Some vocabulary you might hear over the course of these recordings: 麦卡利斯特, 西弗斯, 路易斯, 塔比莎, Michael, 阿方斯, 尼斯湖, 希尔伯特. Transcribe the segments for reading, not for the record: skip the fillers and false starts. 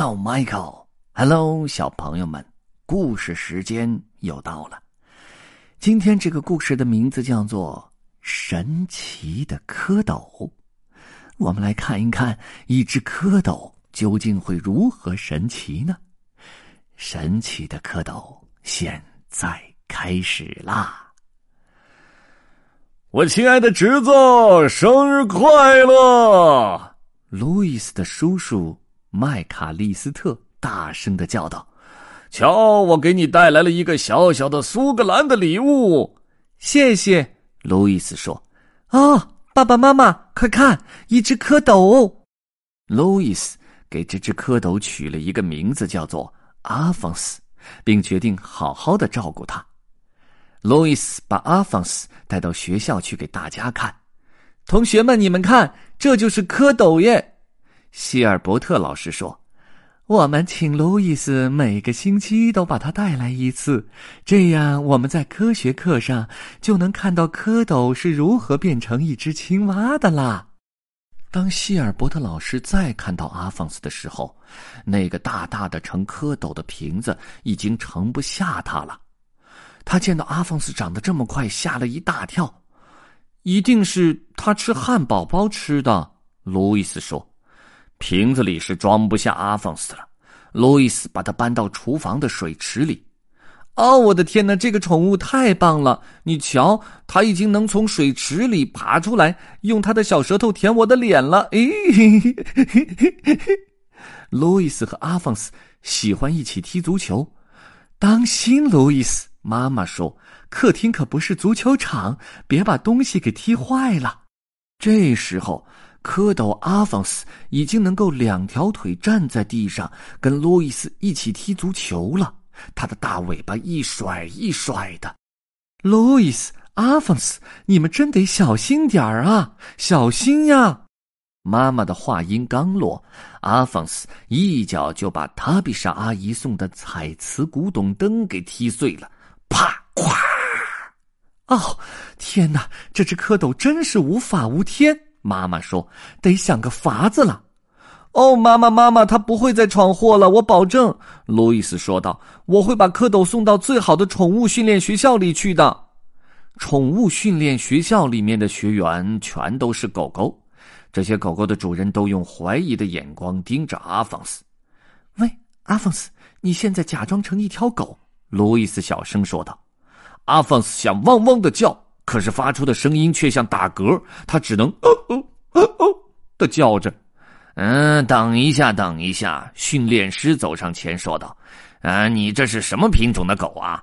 Hello Michael， Hello 小朋友们，故事时间又到了。今天这个故事的名字叫做神奇的蝌蚪。我们来看一看一只蝌蚪究竟会如何神奇呢？神奇的蝌蚪现在开始啦！我亲爱的侄子，生日快乐！路易斯的叔叔麦卡利斯特大声地叫道：瞧，我给你带来了一个小小的苏格兰的礼物。谢谢，路易斯说。哦，爸爸妈妈，快看，一只蝌蚪。路易斯给这只蝌蚪取了一个名字，叫做阿方斯，并决定好好的照顾它。路易斯把阿方斯带到学校去给大家看。同学们，你们看，这就是蝌蚪耶。希尔伯特老师说，我们请路易斯每个星期都把它带来一次，这样我们在科学课上就能看到蝌蚪是如何变成一只青蛙的啦。当希尔伯特老师再看到阿方斯的时候，那个大大的盛蝌蚪的瓶子已经盛不下他了。他见到阿方斯长得这么快，吓了一大跳。一定是他吃汉堡包吃的，路易斯说。瓶子里是装不下阿方斯了，路易斯把它搬到厨房的水池里。哦，我的天哪，这个宠物太棒了，你瞧，它已经能从水池里爬出来，用它的小舌头舔我的脸了。路易斯和阿方斯喜欢一起踢足球。当心，路易斯，妈妈说，客厅可不是足球场，别把东西给踢坏了。这时候蝌蚪阿方斯已经能够两条腿站在地上，跟路易斯一起踢足球了。他的大尾巴一甩一甩的。路易斯，阿方斯，你们真得小心点儿啊，小心呀！妈妈的话音刚落，阿方斯一脚就把塔比莎阿姨送的彩瓷古董灯给踢碎了，啪！咵！哦，天哪，这只蝌蚪真是无法无天。妈妈说，得想个法子了。哦，妈妈，他不会再闯祸了，我保证，路易斯说道，我会把蝌蚪送到最好的宠物训练学校里去的。宠物训练学校里面的学员全都是狗狗，这些狗狗的主人都用怀疑的眼光盯着阿方斯。喂，阿方斯，你现在假装成一条狗，路易斯小声说道。阿方斯想汪汪的叫，可是发出的声音却像打嗝，他只能地叫着。等一下，训练师走上前说道，你这是什么品种的狗啊？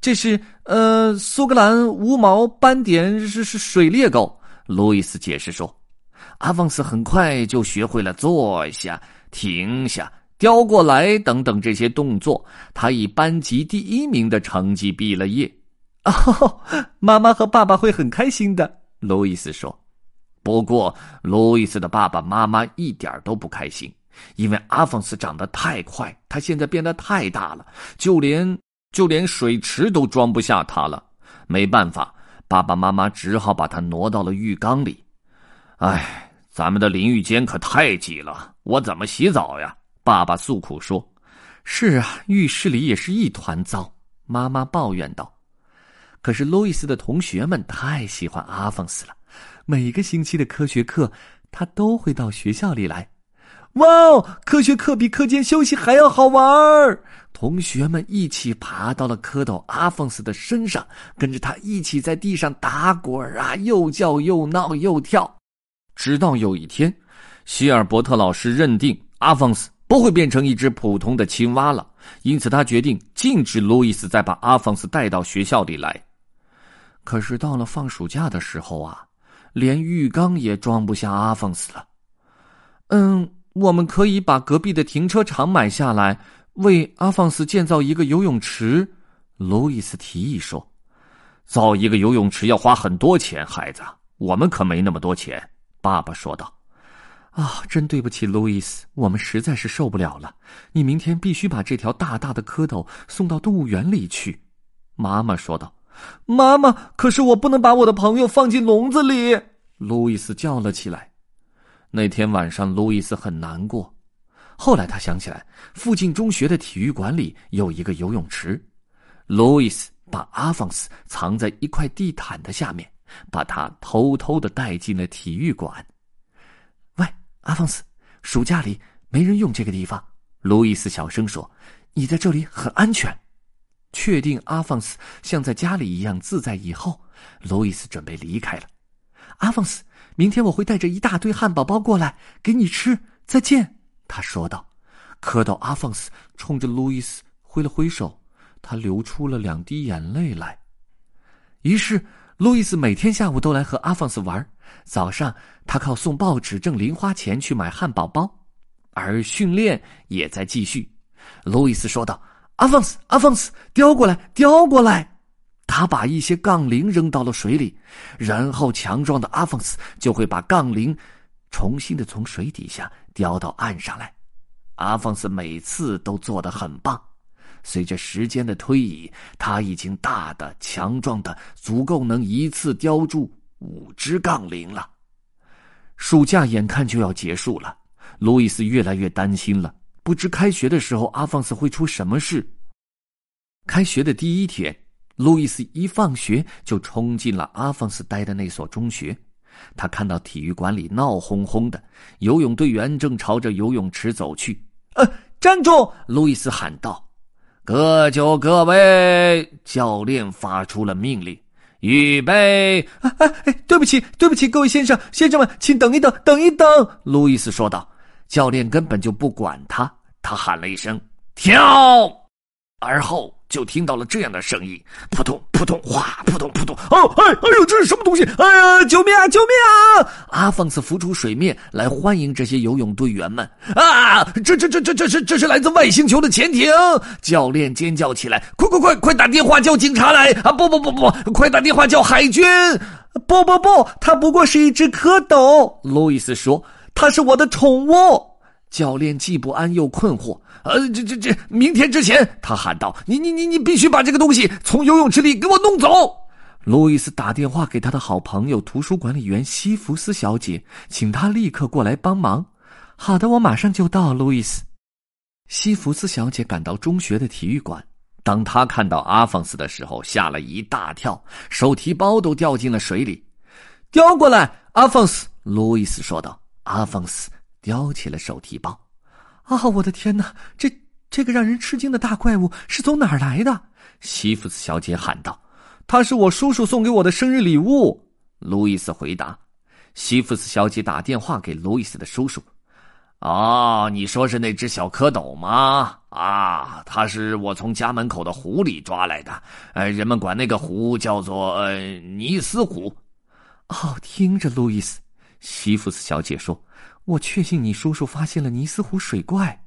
这是苏格兰无毛斑点是水猎狗，路易斯解释说。阿方斯很快就学会了坐下、停下、叼过来等等这些动作，他以班级第一名的成绩毕了业。哦，妈妈和爸爸会很开心的，路易斯说。不过路易斯的爸爸妈妈一点都不开心，因为阿方斯长得太快，他现在变得太大了，就连水池都装不下他了。没办法，爸爸妈妈只好把他挪到了浴缸里。哎，咱们的淋浴间可太挤了，我怎么洗澡呀？爸爸诉苦说。是啊，浴室里也是一团糟，妈妈抱怨道。可是路易斯的同学们太喜欢阿方斯了，每个星期的科学课他都会到学校里来。哇哦，科学课比课间休息还要好玩！同学们一起爬到了蝌蚪阿方斯的身上，跟着他一起在地上打滚啊，又叫又闹又跳。直到有一天，希尔伯特老师认定阿方斯不会变成一只普通的青蛙了，因此他决定禁止路易斯再把阿方斯带到学校里来。可是到了放暑假的时候啊，连浴缸也装不下阿方斯了。我们可以把隔壁的停车场买下来，为阿方斯建造一个游泳池，路易斯提议说。造一个游泳池要花很多钱，孩子，我们可没那么多钱，爸爸说道。真对不起，路易斯，我们实在是受不了了，你明天必须把这条大大的蝌蚪送到动物园里去，妈妈说道。妈妈，可是我不能把我的朋友放进笼子里，路易斯叫了起来。那天晚上，路易斯很难过，后来他想起来，附近中学的体育馆里有一个游泳池，路易斯把阿方斯藏在一块地毯的下面，把他偷偷地带进了体育馆。喂，阿方斯，暑假里没人用这个地方，路易斯小声说，你在这里很安全。确定阿方斯像在家里一样自在以后，路易斯准备离开了。阿方斯，明天我会带着一大堆汉堡包过来给你吃，再见，他说道。磕到阿方斯冲着路易斯挥了挥手，他流出了2滴眼泪来。于是路易斯每天下午都来和阿方斯玩，早上他靠送报纸挣零花钱去买汉堡包，而训练也在继续。路易斯说道，阿方斯，阿方斯，叼过来，叼过来。他把一些杠铃扔到了水里，然后强壮的阿方斯就会把杠铃重新的从水底下叼到岸上来。阿方斯每次都做得很棒。随着时间的推移，他已经大的强壮的足够能一次叼住5只杠铃了。暑假眼看就要结束了，路易斯越来越担心了，不知开学的时候阿方斯会出什么事。开学的第一天，路易斯一放学就冲进了阿方斯待的那所中学。他看到体育馆里闹哄哄的，游泳队员正朝着游泳池走去。站住！路易斯喊道。各就各位，教练发出了命令，预备。对不起，对不起，各位先生，先生们，请等一等，等一等，路易斯说道。教练根本就不管他，他喊了一声跳，而后就听到了这样的声音，扑通扑通，哗，扑通扑通，哎呦，这是什么东西？哎呀，救命啊，救命啊！阿方斯浮出水面来欢迎这些游泳队员们。啊，这是来自外星球的潜艇！教练尖叫起来，快打电话叫警察来！啊，不，快打电话叫海军！不，它不过是一只蝌蚪，路易斯说，它是我的宠物。教练既不安又困惑。这明天之前，他喊道，你必须把这个东西从游泳池里给我弄走。路易斯打电话给他的好朋友图书管理员西弗斯小姐，请他立刻过来帮忙。好的，我马上就到，路易斯。西弗斯小姐赶到中学的体育馆，当她看到阿方斯的时候吓了一大跳，手提包都掉进了水里。叼过来，阿方斯，路易斯说道。阿方斯叼起了手提包。我的天哪，这个让人吃惊的大怪物是从哪儿来的？西弗斯小姐喊道。它是我叔叔送给我的生日礼物，路易斯回答。西弗斯小姐打电话给路易斯的叔叔。你说是那只小蝌蚪吗？它是我从家门口的湖里抓来的，人们管那个湖叫做尼斯湖。听着，路易斯，西弗斯小姐说，我确信你叔叔发现了尼斯湖水怪。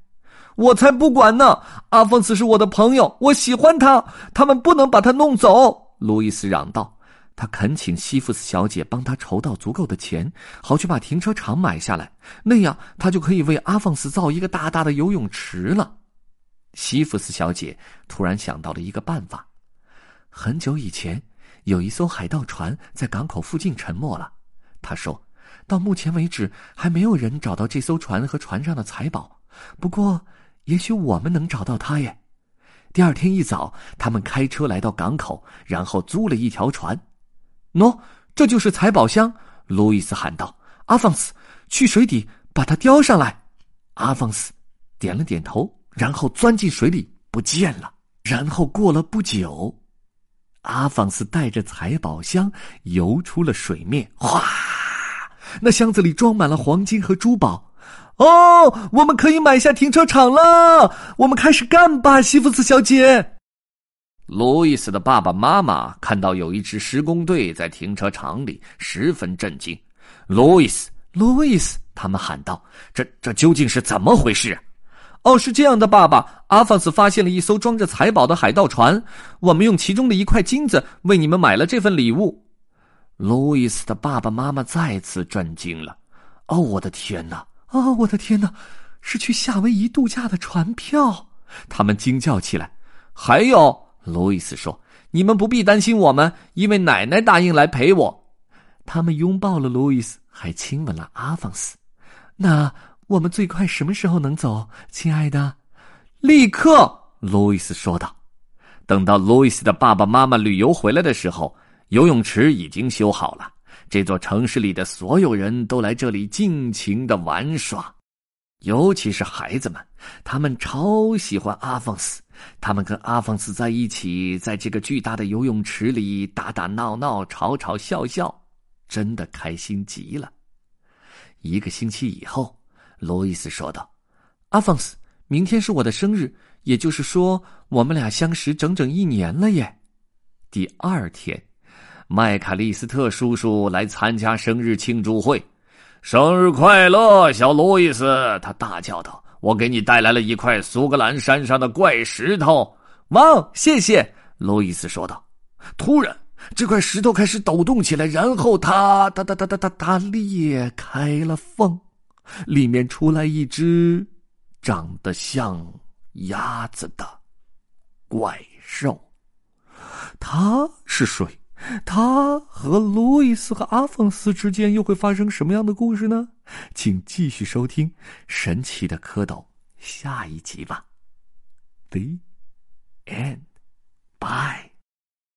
我才不管呢，阿方斯是我的朋友，我喜欢他，他们不能把他弄走，路易斯嚷道。他恳请西弗斯小姐帮他筹到足够的钱，好去把停车场买下来，那样他就可以为阿方斯造一个大大的游泳池了。西弗斯小姐突然想到了一个办法。很久以前，有一艘海盗船在港口附近沉没了，她说，到目前为止还没有人找到这艘船和船上的财宝，不过也许我们能找到它耶。第二天一早，他们开车来到港口，然后租了一条船。这就是财宝箱，路易斯喊道。阿方斯，去水底把它叼上来。阿方斯点了点头，然后钻进水里不见了。然后过了不久，阿方斯带着财宝箱游出了水面。哗，那箱子里装满了黄金和珠宝。我们可以买下停车场了，我们开始干吧，西弗斯小姐。路易斯的爸爸妈妈看到有一支施工队在停车场里，十分震惊。路易斯，路易斯，他们喊道，这究竟是怎么回事？是这样的，爸爸，阿方斯发现了一艘装着财宝的海盗船，我们用其中的一块金子为你们买了这份礼物。路易斯的爸爸妈妈再次震惊了。我的天哪，我的天哪，是去夏威夷度假的船票，他们惊叫起来。还有，路易斯说，你们不必担心我们，因为奶奶答应来陪我。他们拥抱了路易斯，还亲吻了阿方斯。那我们最快什么时候能走，亲爱的？立刻，路易斯说道。等到路易斯的爸爸妈妈旅游回来的时候，游泳池已经修好了，这座城市里的所有人都来这里尽情的玩耍，尤其是孩子们，他们超喜欢阿方斯，他们跟阿方斯在一起，在这个巨大的游泳池里打打闹闹，吵吵笑笑，真的开心极了。一个星期以后，路易斯说道：“阿方斯，明天是我的生日，也就是说，我们俩相识整整1年了耶。”第二天，麦卡利斯特叔叔来参加生日庆祝会。“生日快乐，小路易斯！”他大叫道，“我给你带来了一块苏格兰山上的怪石头。”“哇，谢谢！”路易斯说道。突然，这块石头开始抖动起来，然后它裂开了缝，里面出来一只长得像鸭子的怪兽。它是谁？他和路易斯和阿方斯之间又会发生什么样的故事呢？请继续收听《神奇的蝌蚪》下一集吧。The end. Bye.